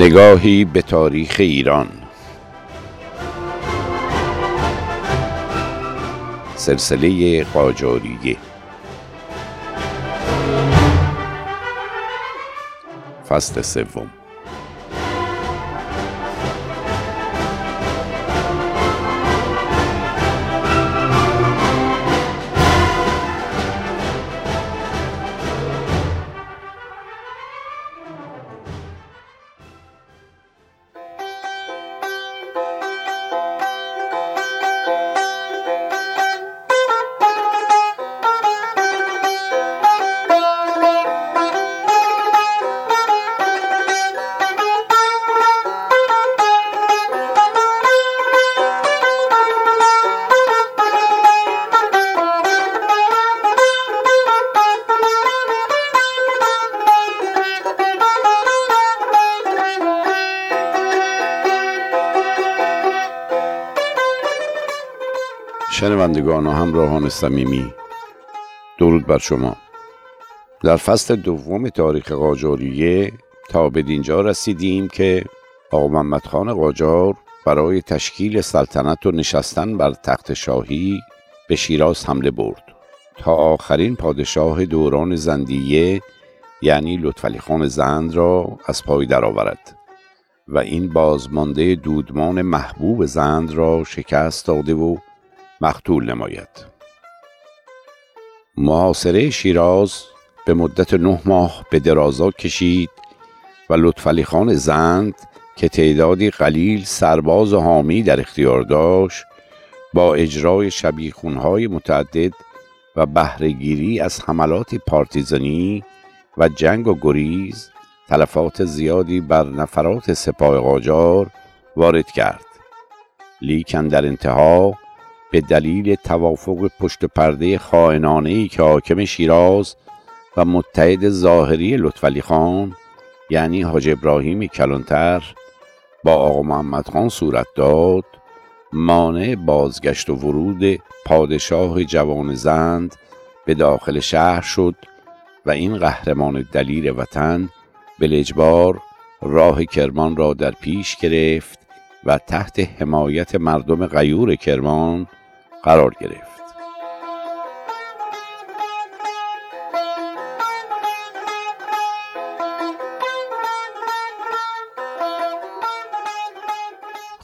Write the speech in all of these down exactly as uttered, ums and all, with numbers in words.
نگاهی به تاریخ ایران، سلسله قاجاریه، فصل سوم. شنوندگان و همراهان صمیمی، درود بر شما. در فصل دوم تاریخ قاجاریه تا به اینجا رسیدیم که آقا محمدخان قاجار برای تشکیل سلطنت و نشستن بر تخت شاهی به شیراز حمله برد تا آخرین پادشاه دوران زندیه، یعنی لطف علی خان زند، را از پای درآورد و این بازمانده دودمان محبوب زند را شکست داده و مقتول نماید. محاصره شیراز به مدت نه ماه به درازا کشید و لطف علی خان زند که تعدادی قلیل سرباز و حامی در اختیار داشت، با اجرای شبیخونهای متعدد و بهره‌گیری از حملات پارتیزانی و جنگ و گریز، تلفات زیادی بر نفرات سپاه قاجار وارد کرد، لیکن در انتها به دلیل توافق پشت پرده خائنانه‌ای که حاکم شیراز و متحد ظاهری لطف علی خان، یعنی حاج ابراهیم کلانتر، با آقا محمدخان صورت داد، مانع بازگشت و ورود پادشاه جوان زند به داخل شهر شد و این قهرمان دلیر وطن به لجبار راه کرمان را در پیش گرفت و تحت حمایت مردم غیور کرمان قرار گرفت.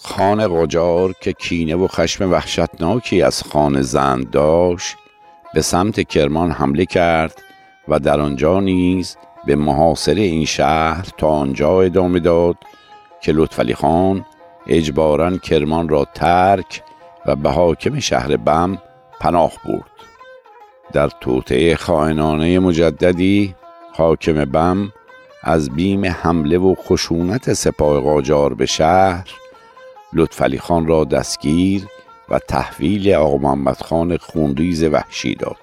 خان قاجار که کینه و خشم وحشتناکی از خان زند داشت، به سمت کرمان حمله کرد و در آنجا نیز به محاصره این شهر تا آنجا ادامه داد که لطف علی خان اجباراً کرمان را ترک و به حاکم شهر بم پناه برد. در توطئه خائنانه مجددی، حاکم بم از بیم حمله و خشونت سپاه قاجار به شهر، لطف علی خان را دستگیر و تحویل آقا محمدخان خونریز وحشی داد.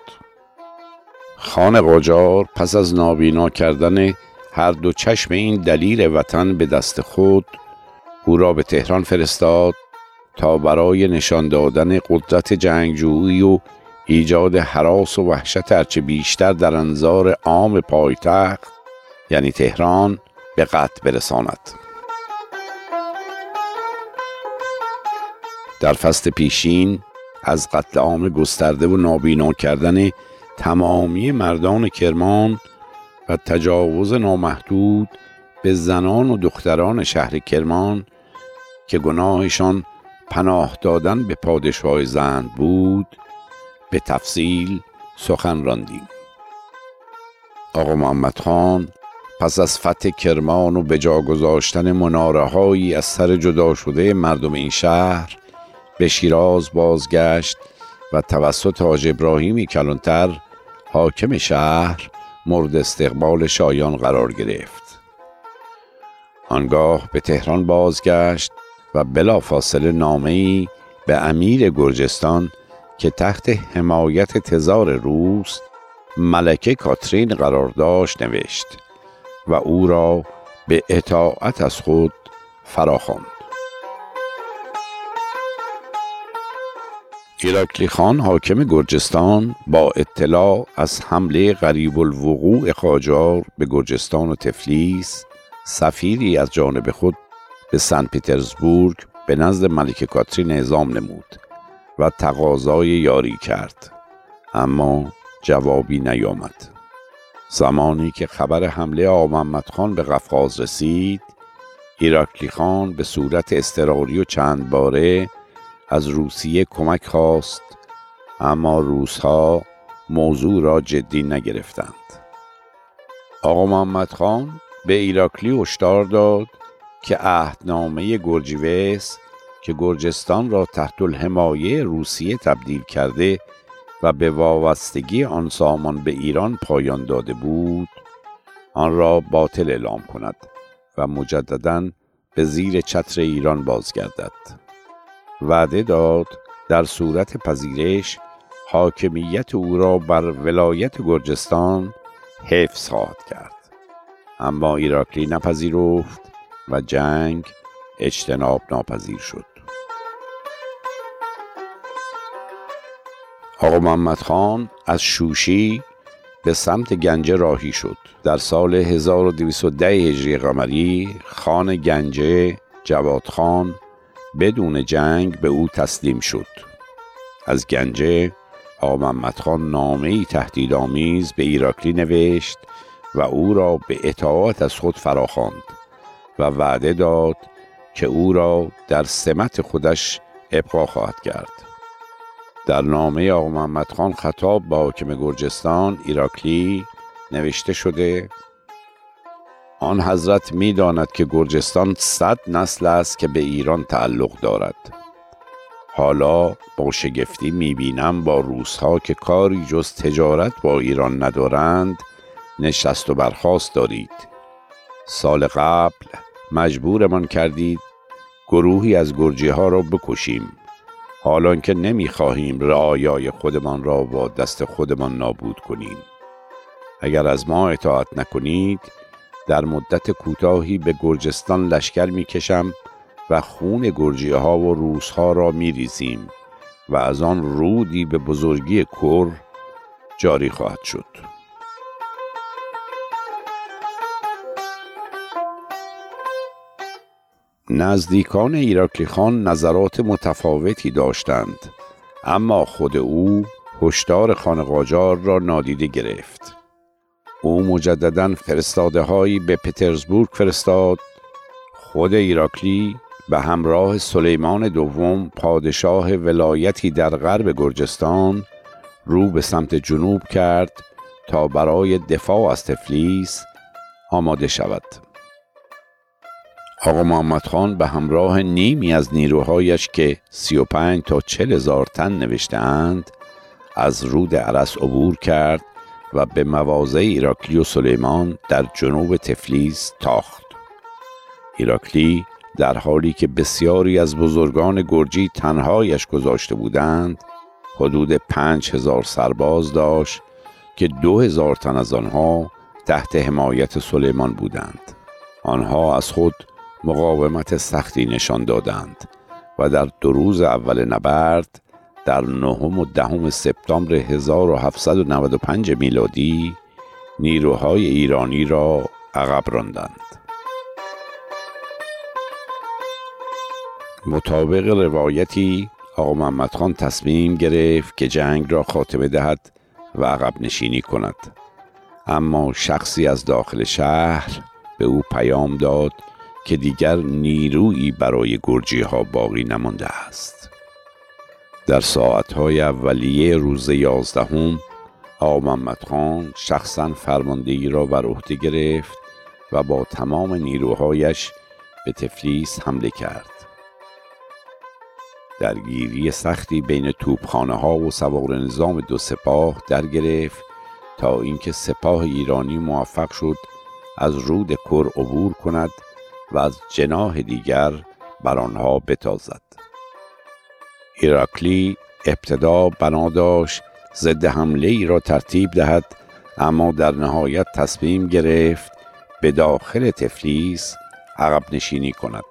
خان قاجار پس از نابینا کردن هر دو چشم این دلیر وطن به دست خود، او را به تهران فرستاد تا برای نشان دادن قدرت جنگجویی و ایجاد هراس و وحشت هرچه بیشتر در انظار عام پایتخت، یعنی تهران، به قتل برساند. در فصل پیشین از قتل عام گسترده و نابینا کردن تمامی مردان کرمان و تجاوز نامحدود به زنان و دختران شهر کرمان که گناهشان پناه دادن به پادشاه زند بود، به تفصیل سخن راندیم. آقا محمدخان پس از فتح کرمان و به جا گذاشتن مناره‌هایی از سر جدا شده مردم این شهر، به شیراز بازگشت و توسط حاج ابراهیم کلانتر، حاکم شهر، مورد استقبال شایان قرار گرفت. آنگاه به تهران بازگشت و بلافاصله نامه‌ای به امیر گرجستان که تحت حمایت تزار روس ملکه کاترین قرار داشت نوشت و او را به اطاعت از خود فراخواند. ایراکلی خان حاکم گرجستان با اطلاع از حمله قریب الوقوع قاجار به گرجستان و تفلیس، سفیری از جانب خود به سن پترزبورگ به نزد ملکه کاترین اعزام نمود و تقاضای یاری کرد، اما جوابی نیامد. زمانی که خبر حمله آقا محمدخان به قفقاز رسید، ایراکلی خان به صورت اضطراری و چند باره از روسیه کمک خواست، اما روس‌ها موضوع را جدی نگرفتند. آقا محمدخان به ایراکلی هشدار داد که عهدنامه گرجیوس که گرجستان را تحت الحمایه روسیه تبدیل کرده و به وابستگی آن سامان به ایران پایان داده بود، آن را باطل اعلام کند و مجدداً به زیر چتر ایران بازگردد. وعده داد در صورت پذیرش حاکمیت او را بر ولایت گرجستان حفظ خواهد کرد، اما ایراکلی نپذیرفت و جنگ اجتناب ناپذیر شد. آقا محمدخان از شوشی به سمت گنجه راهی شد. در سال هزار و دویست و ده هجری قمری خان گنجه جوادخان بدون جنگ به او تسلیم شد. از گنجه آقا محمدخان نامه‌ای تهدیدآمیز به ایراکلی نوشت و او را به اطاعت از خود فراخواند و وعده داد که او را در سمت خودش ابقا خواهد کرد. در نامه آقا محمدخان خطاب به حاکم گرجستان ایراکلی نوشته شده: آن حضرت می داند که گرجستان صد نسل است که به ایران تعلق دارد. حالا با شگفتی می بینم با روس‌ها که کاری جز تجارت با ایران ندارند نشست و برخاست دارید. سال قبل مجبورمان کردید گروهی از گرجی‌ها را بکشیم. حالان که نمی‌خواهیم رعایای خودمان را با دست خودمان نابود کنیم. اگر از ما اطاعت نکنید در مدت کوتاهی به گرجستان لشکر می‌کشم و خون گرجی‌ها و روس‌ها را می‌ریزیم و از آن رودی به بزرگی کر جاری خواهد شد. نزدیکان ایراکلی خان نظرات متفاوتی داشتند، اما خود او هشدار خان قاجار را نادیده گرفت. او مجدداً فرستاده‌هایی به پترزبورگ فرستاد. خود ایراکلی به همراه سلیمان دوم پادشاه ولایتی در غرب گرجستان رو به سمت جنوب کرد تا برای دفاع از تفلیس آماده شود. آقا محمدخان به همراه نیمی از نیروهایش که سی و پنج تا چهل هزار تن نوشته‌اند از رود ارس عبور کرد و به مواضع ایراکلی و سلیمان در جنوب تفلیس تاخت. ایراکلی در حالی که بسیاری از بزرگان گرجی تنهایش گذاشته بودند حدود پنج هزار سرباز داشت که دو هزار تن از آنها تحت حمایت سلیمان بودند. آنها از خود مقاومت سختی نشان دادند و در دو روز اول نبرد در نهم و دهم سپتامبر هزار و هفتصد و نود و پنج میلادی نیروهای ایرانی را عقب راندند. مطابق روایتی آقا محمدخان تصمیم گرفت که جنگ را خاتمه دهد و عقب نشینی کند، اما شخصی از داخل شهر به او پیام داد که دیگر نیرویی برای گرجی‌ها باقی نمانده است. در ساعت‌های اولیه روز یازدهم آقا محمدخان شخصاً فرماندهی را بر عهده گرفت و با تمام نیروهایش به تفلیس حمله کرد. درگیری سختی بین توپخانه‌ها و سوار نظام دو سپاه در گرفت تا اینکه سپاه ایرانی موفق شد از رود کر عبور کند و از جناح دیگر بر آنها بتازد. ایراکلی ابتدا بنا داشت ضد حمله ای را ترتیب دهد، اما در نهایت تصمیم گرفت به داخل تفلیس عقب نشینی کند.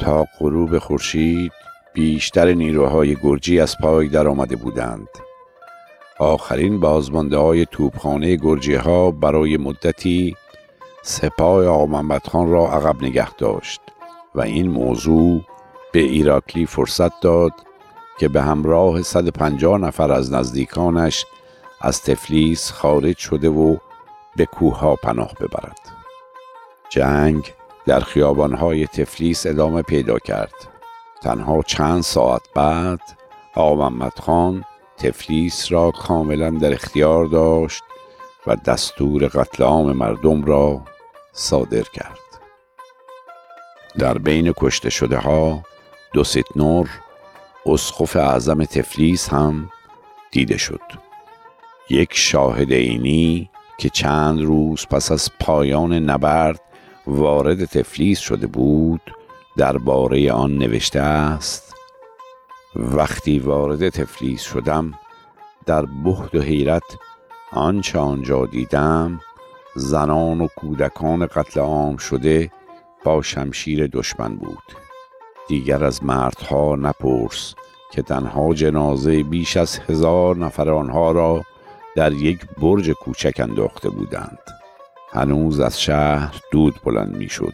تا غروب خورشید بیشتر نیروهای گرجی از پای در آمده بودند. آخرین بازمانده های توپخانه گرجی ها برای مدتی سپاه آقا محمدخان را عقب نگه داشت و این موضوع به ایراکلی فرصت داد که به همراه صد و پنجاه نفر از نزدیکانش از تفلیس خارج شده و به کوهها پناه ببرد. جنگ در خیابانهای تفلیس ادامه پیدا کرد. تنها چند ساعت بعد آقا محمدخان تفلیس را کاملا در اختیار داشت و دستور قتل عام مردم را صادر کرد. در بین کشته شده ها دوستنور اسقف اعظم تفلیس هم دیده شد. یک شاهد عینی که چند روز پس از پایان نبرد وارد تفلیس شده بود درباره آن نوشته است: وقتی وارد تفلیس شدم در بهت و حیرت آنچه آنجا دیدم، زنان و کودکان قتل عام شده با شمشیر دشمن بود. دیگر از مردها نپرس که تنها جنازه بیش از هزار نفر آنها را در یک برج کوچک انداخته بودند. هنوز از شهر دود بلند می شد.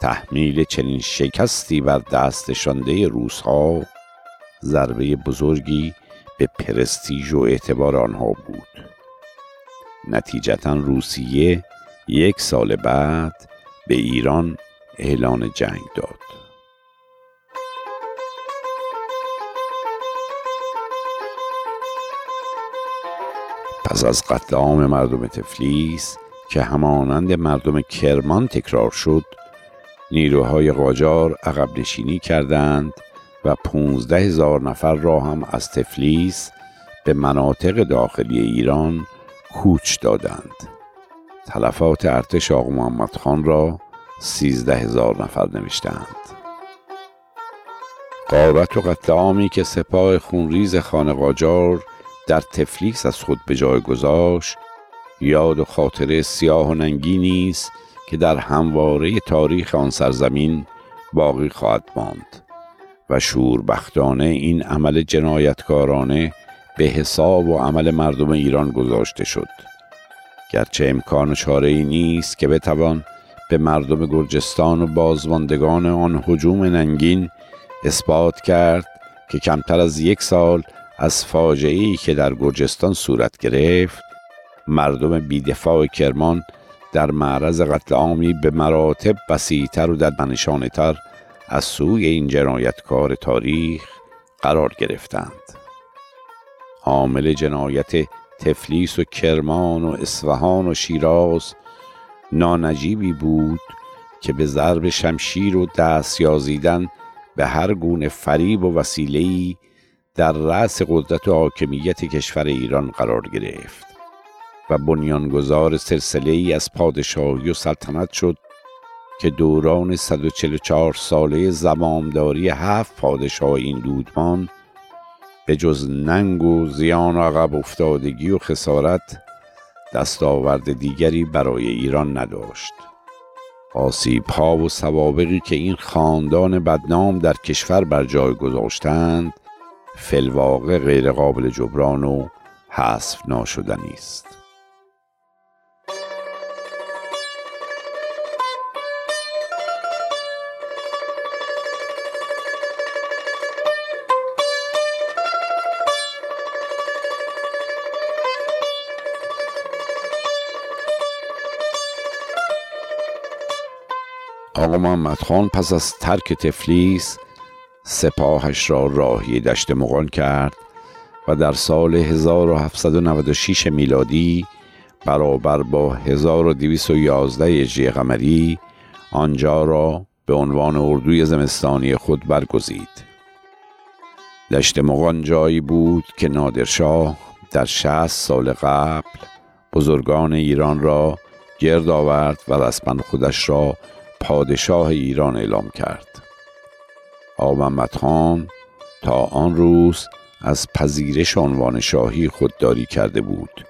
تحمیل چنین شکستی بر دستشانده روس‌ها ضربه بزرگی به پرستیژ و اعتبار آنها بود. نتیجتاً روسیه یک سال بعد به ایران اعلان جنگ داد. پس از قتل عام مردم تفلیس که همانند مردم کرمان تکرار شد، نیروهای قاجار عقب نشینی کردند و پونزده هزار نفر را هم از تفلیس به مناطق داخلی ایران کوچ دادند. تلفات ارتش آقا محمدخان را سیزده هزار نفر نوشتند. غارت و قتل عامی که سپاه خونریز خان قاجار در تفلیس از خود به جای گذاشت، یاد و خاطره سیاه و ننگینی است که در همواره تاریخ آن سرزمین باقی خواهد ماند و شوربختانه این عمل جنایتکارانه به حساب و عمل مردم ایران گذاشته شد. گرچه امکان چاره‌ای نیست که بتوان به مردم گرجستان و بازماندگان آن هجوم ننگین اثبات کرد که کمتر از یک سال از فاجعه‌ای که در گرجستان صورت گرفت، مردم بیدفاع کرمان در معرض قتل عامی به مراتب وسیع‌تر و ددمنشانه‌تر از سوی این جنایتکار تاریخ قرار گرفتند. عامل جنایت تفلیس و کرمان و اصفهان و شیراز نانجیبی بود که به ضرب شمشیر و دست یازیدن به هر گونه فریب و وسیله‌ای در رأس قدرت و حاکمیت کشور ایران قرار گرفت و بنیانگذار سلسله‌ای از پادشاهی و سلطنت شد که دوران صد و چهل و چهار ساله زمامداری هفت پادشاه این دودمان به جز ننگ و زیان و عقب افتادگی و خسارت دستاورد دیگری برای ایران نداشت. آسیب‌ها و سوابقی که این خاندان بدنام در کشور بر جای گذاشتند فی الواقع غیر قابل جبران و حذف ناشدنی است. آقا محمدخان پس از ترک تفلیس سپاهش را راهی دشت مغان کرد و در سال هزار و هفتصد و نود و شش میلادی برابر با هزار و دویست و یازده هجری قمری آنجا را به عنوان اردوی زمستانی خود برگزید. دشت مغان جایی بود که نادرشاه در شصت سال قبل بزرگان ایران را گرد آورد و رسما خودش را پادشاه ایران اعلام کرد. آقا محمدخان تا آن روز از پذیرش عنوان شاهی خودداری کرده بود،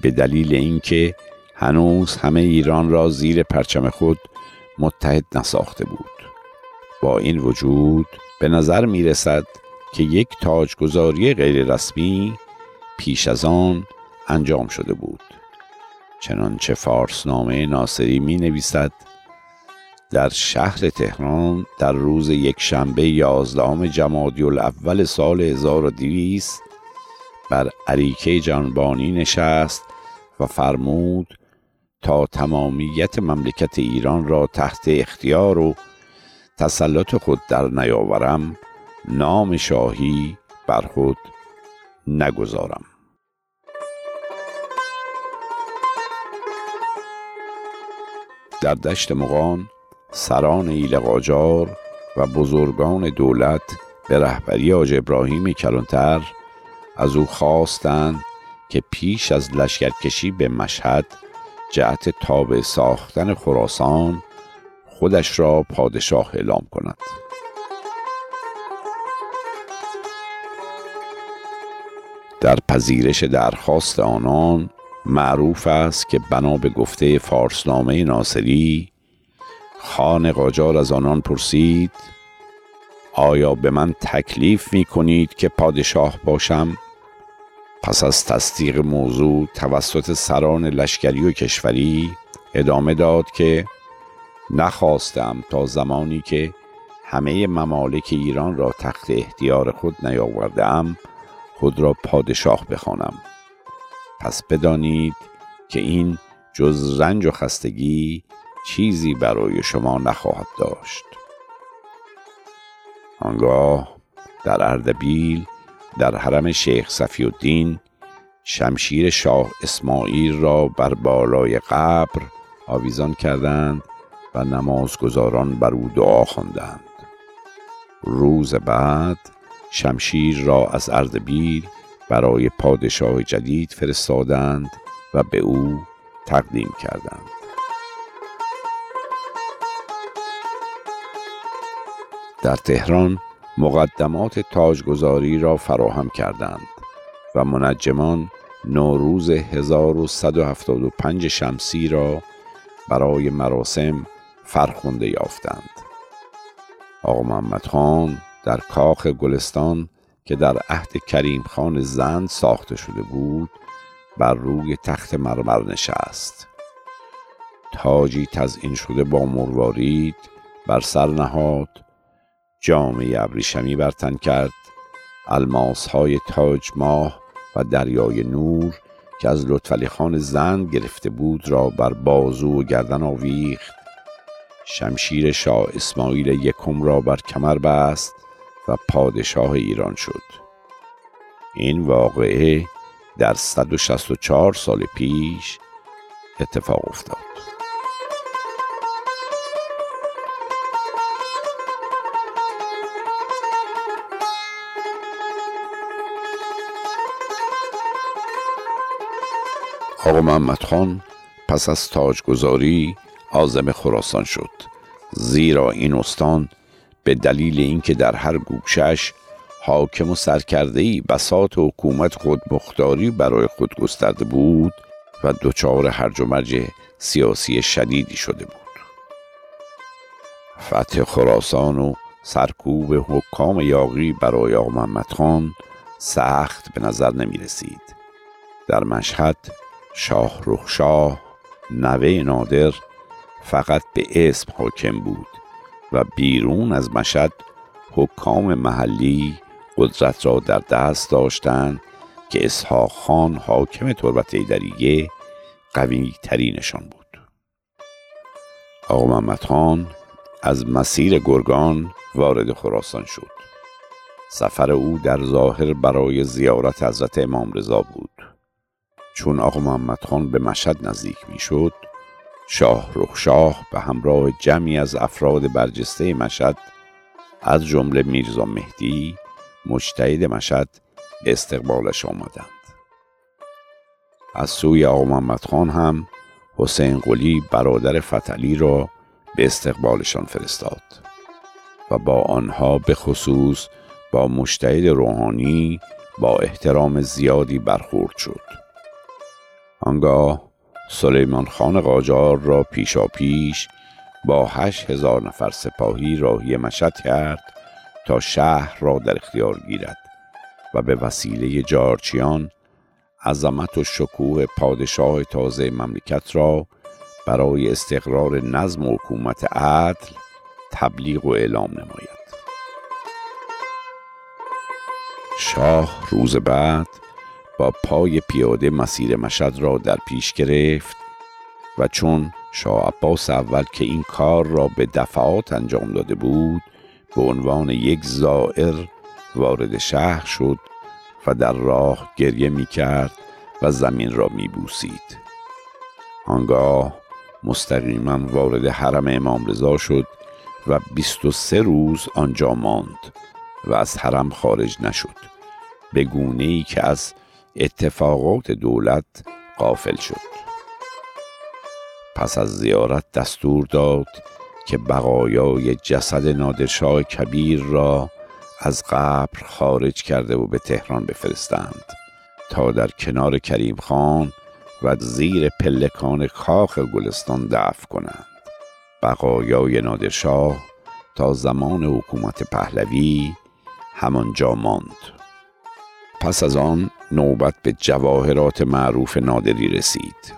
به دلیل اینکه هنوز همه ایران را زیر پرچم خود متحد نساخته بود. با این وجود به نظر می رسد که یک تاجگذاری غیر رسمی پیش از آن انجام شده بود. چنانچه فارسنامه ناصری می نویسد در شهر تهران در روز یک شنبه یازدهم جمادی الاول سال هزار و دویست بر اریکه جانبانی نشست و فرمود تا تمامیت مملکت ایران را تحت اختیار و تسلط خود در نیاورم نام شاهی بر خود نگذارم. در دشت مغان سران ایل قاجار و بزرگان دولت به رهبری حاج ابراهیم کلانتر از او خواستند که پیش از لشکرکشی به مشهد جهت تابع ساختن خراسان خودش را پادشاه اعلام کند. در پذیرش درخواست آنان معروف است که بنا به گفته فارسنامه ناصری خان قاجار از آنان پرسید: آیا به من تکلیف می کنید که پادشاه باشم؟ پس از تصدیق موضوع توسط سران لشکری و کشوری ادامه داد که نخواستم تا زمانی که همه ممالک ایران را تحت اختیار خود نیاوردم خود را پادشاه بخوانم. پس بدانید که این جز رنج و خستگی چیزی برای شما نخواهد داشت. آنگاه در اردبیل در حرم شیخ صفی الدین شمشیر شاه اسماعیل را بر بالای قبر آویزان کردند و نمازگزاران بر او دعا خواندند. روز بعد شمشیر را از اردبیل برای پادشاه جدید فرستادند و به او تقدیم کردند. در تهران مقدمات تاجگذاری را فراهم کردند و منجمان نوروز هزار و صد و هفتاد و پنج شمسی را برای مراسم فرخنده یافتند. آقا محمدخان در کاخ گلستان که در عهد کریم خان زند ساخته شده بود بر روی تخت مرمر نشست. تاجی تزئین شده با مروارید بر سر نهاد، جامه ابریشمی بر تن کرد، الماس‌های تاج ماه و دریای نور که از لطف علی خان زند گرفته بود را بر بازو و گردن آویخت، شمشیر شاه اسماعیل یکم را بر کمر بست و پادشاه ایران شد. این واقعه در صد و شصت و چهار سال پیش اتفاق افتاد. آقا محمدخان پس از تاجگذاری عازم خراسان شد، زیرا این استان به دلیل اینکه در هر گوشش حاکم و سرکرده‌ای بساط و حکومت خودمختاری برای خود گسترده بود و دچار هرج و مرج سیاسی شدیدی شده بود. فتح خراسان و سرکوب حکام یاغی برای آقا محمدخان سخت به نظر نمی رسید. در مشهد شاهروخ شاه نوه نادر فقط به اسم حاکم بود و بیرون از مشهد حکام محلی قدرت را در دست داشتند که اسحاق خان حاکم تربت ایدریه قوی ترینشان بود. آقا محمدخان از مسیر گرگان وارد خراسان شد. سفر او در ظاهر برای زیارت حضرت امام رضا بود. چون آقا محمدخان به مشهد نزدیک می شد، شاهروخ شاه به همراه جمعی از افراد برجسته مشهد از جمله میرزا مهدی مشتعید مشهد به استقبالش آمدند. از سوی آقا محمدخان هم حسین قلی برادر فتحعلی را به استقبالشان فرستاد و با آنها به خصوص با مشتعید روحانی با احترام زیادی برخورد شد. آنگاه سلیمان خان قاجار را پیشا پیش با هشت هزار نفر سپاهی راهی مشهد کرد تا شهر را در اختیار گیرد و به وسیله جارچیان عظمت و شکوه پادشاه تازه مملکت را برای استقرار نظم و حکومت عدل تبلیغ و اعلام نماید. شاه روز بعد با پای پیاده مسیر مشهد را در پیش گرفت و چون شاه عباس اول که این کار را به دفعات انجام داده بود به عنوان یک زائر وارد شهر شد و در راه گریه می کرد و زمین را می بوسید. آنگاه مستقیما وارد حرم امام رضا شد و بیست و سه روز آنجا ماند و از حرم خارج نشد، به گونه‌ای که از اتفاقات دولت غافل شد. پس از زیارت دستور داد که بقایای جسد نادرشاه کبیر را از قبر خارج کرده و به تهران بفرستند تا در کنار کریم خان و زیر پلکان کاخ گلستان دفن کنند. بقایای نادرشاه تا زمان حکومت پهلوی همانجا ماند. پس از آن نوبت به جواهرات معروف نادری رسید.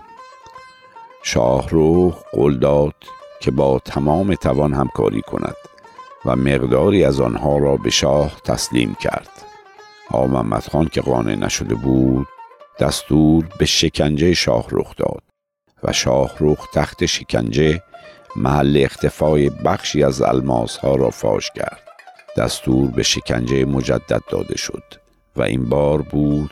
شاهروخ قول داد که با تمام توان همکاری کند و مقداری از آنها را به شاه تسلیم کرد. آقا محمدخان که قانع نشده بود دستور به شکنجه شاهروخ داد و شاهروخ تحت شکنجه محل اختفای بخشی از الماس‌ها را فاش کرد. دستور به شکنجه مجدد داده شد و این بار بود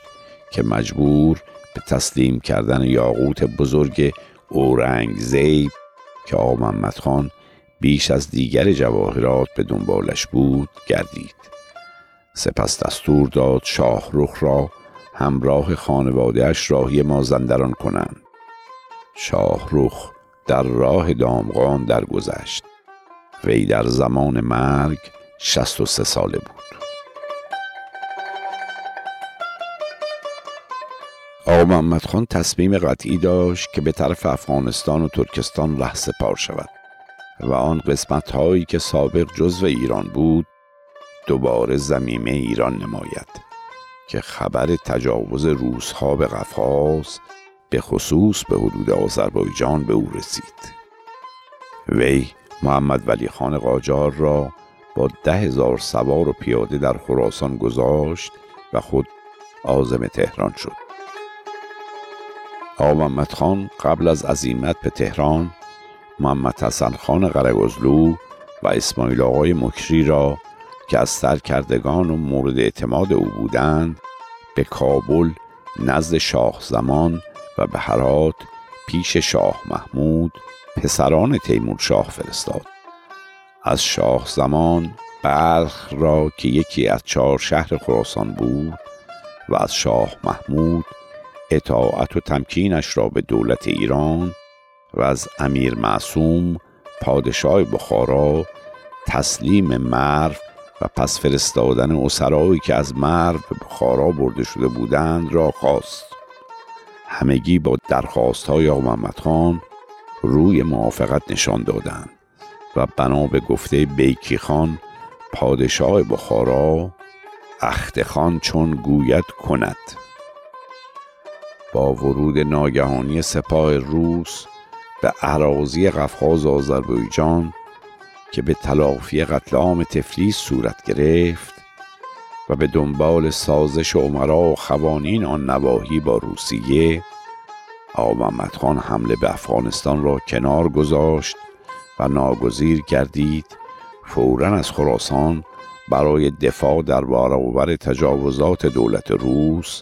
که مجبور به تسلیم کردن یاقوت بزرگ اورنگزیب که آقا محمدخان بیش از دیگر جواهرات به دنبالش بود گردید. سپس دستور داد شاهروخ را همراه خانواده‌اش راهی مازندران کنند. شاهروخ در راه دامغان درگذشت. وی در زمان مرگ شصت و سه ساله بود. آقا محمدخان تصمیم قطعی داشت که به طرف افغانستان و ترکستان رهسپار شود و آن قسمت هایی که سابق جزو ایران بود دوباره ضمیمه ایران نماید که خبر تجاوز روس‌ها به قفقاز به خصوص به حدود آذربایجان به او رسید. وی محمد ولی خان قاجار را با ده هزار سوار و پیاده در خراسان گذاشت و خود عازم تهران شد. آقا محمدخان قبل از عزیمت به تهران محمد حسن خان قرهغزلو و اسماعیل آقوی مکری را که از سرکردگان و مورد اعتماد او بودند به کابل نزد شاه زمان و به هرات پیش شاه محمود پسران تیمور شاه فرستاد. از شاه زمان بلخ را که یکی از چهار شهر خراسان بود و از شاه محمود اطاعت و تمکینش را به دولت ایران و از امیر معصوم پادشاه بخارا تسلیم مرو و پس فرستادن اسرایی که از مرو به بخارا برده شده بودند را خواست. همگی با درخواست‌های آقا محمدخان روی موافقت نشان دادند و بنا به گفته بیکی خان پادشاه بخارا اخت خان چون گوید کند. با ورود ناگهانی سپاه روس به اراضی قفقاز آذربایجان که به تلافی قتل عام تفلیس صورت گرفت و به دنبال سازش امرا و خوانین آن نواحی با روسیه، آقا محمدخان حمله به افغانستان را کنار گذاشت و ناگزیر گردید فوراً از خراسان برای دفاع در برابر تجاوزات دولت روس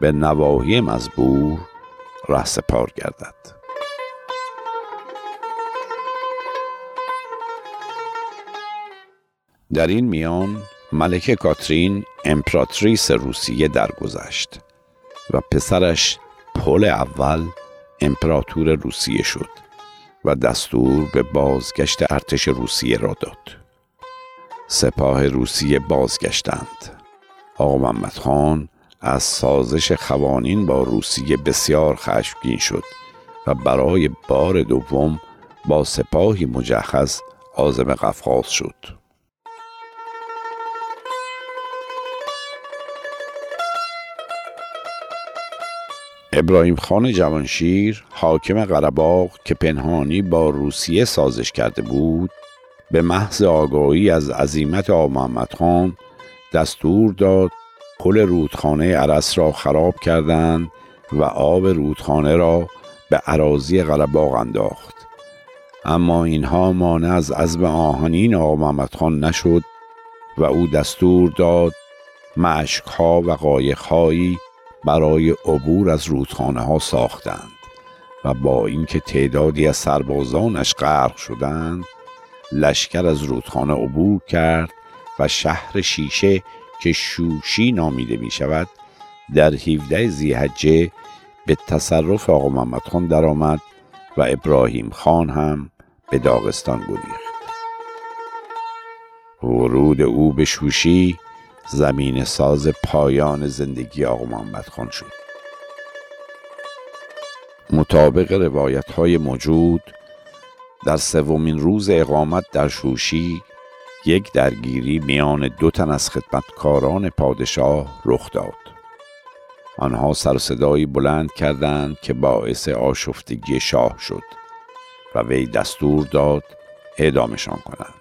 به نواحی مزبور رهسپار گردد. در این میان ملکه کاترین امپراتریس روسیه درگذشت و پسرش پل اول امپراتور روسیه شد و دستور به بازگشت ارتش روسیه را داد. سپاه روسیه بازگشتند. آقا محمدخان از سازش خوانین با روسیه بسیار خشمگین شد و برای بار دوم با سپاهی مجهز عازم قفقاز شد. ابراهیم خان جوانشیر حاکم قره‌باغ که پنهانی با روسیه سازش کرده بود، به محض آگاهی از عزیمت آقا محمدخان دستور داد پل رودخانه ارس را خراب کردند و آب رودخانه را به اراضی قره‌باغ انداخت. اما اینها مانع از عزم آهنین آقا محمدخان نشد و او دستور داد مشک‌ها و قایق‌هایی برای عبور از رودخانه ها ساختند و با اینکه تعدادی از سربازانش غرق شدند، لشکر از رودخانه عبور کرد و شهر شیشه که شوشی نامیده می شود در هفدهم ذی‌حجه به تصرف آقا محمدخان درآمد و ابراهیم خان هم به داغستان گریخت. ورود او به شوشی زمین ساز پایان زندگی آقا محمدخان شد. مطابق روایت‌های موجود، در سومین روز اقامت در شوشی یک درگیری میان دو تن از خدمتکاران پادشاه رخ داد. آنها سر و صدایی بلند کردند که باعث آشفتگی شاه شد و وی دستور داد اعدامشان کنند.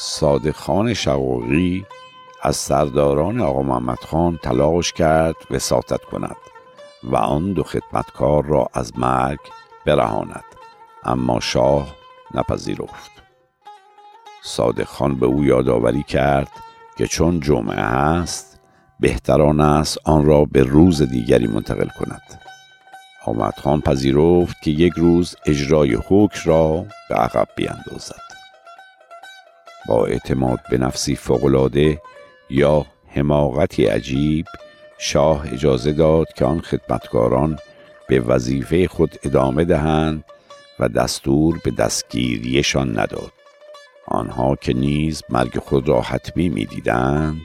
صادق خان شقوغی از سرداران آقا محمدخان تلاش کرد وساطت کند و آن دو خدمتکار را از مرگ برهاند، اما شاه نپذیرفت. صادق خان به او یادآوری کرد که چون جمعه است بهتر آن است آن را به روز دیگری منتقل کند. آقا محمدخان پذیرفت که یک روز اجرای حکم را به عقب بیاندازد. با اعتماد به نفسی فوق‌العاده یا حماقتی عجیب، شاه اجازه داد که آن خدمتکاران به وظیفه خود ادامه دهند و دستور به دستگیریشان نداد. آنها که نیز مرگ خود را حتمی می‌دیدند،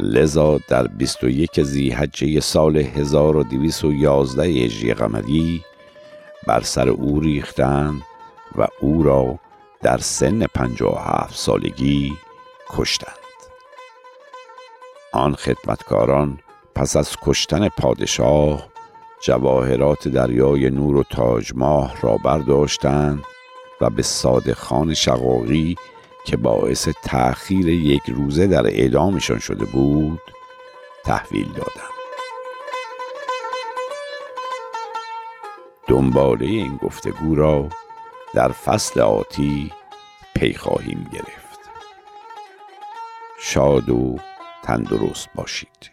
لذا در بیست و یکم ذی‌حجه سال هزار و دویست و یازده هجری قمری بر سر او ریختند و او را در سن پنجاه و هفت سالگی کشتند. آن خدمتکاران پس از کشتن پادشاه جواهرات دریای نور و تاج ماه را برداشتند و به صادق خان شقوغی که باعث تأخیر یک روزه در اعدامشان شده بود تحویل دادند. دنباله این گفتگو را در فصل آتی پی خواهیم گرفت. شاد و تندرست باشید.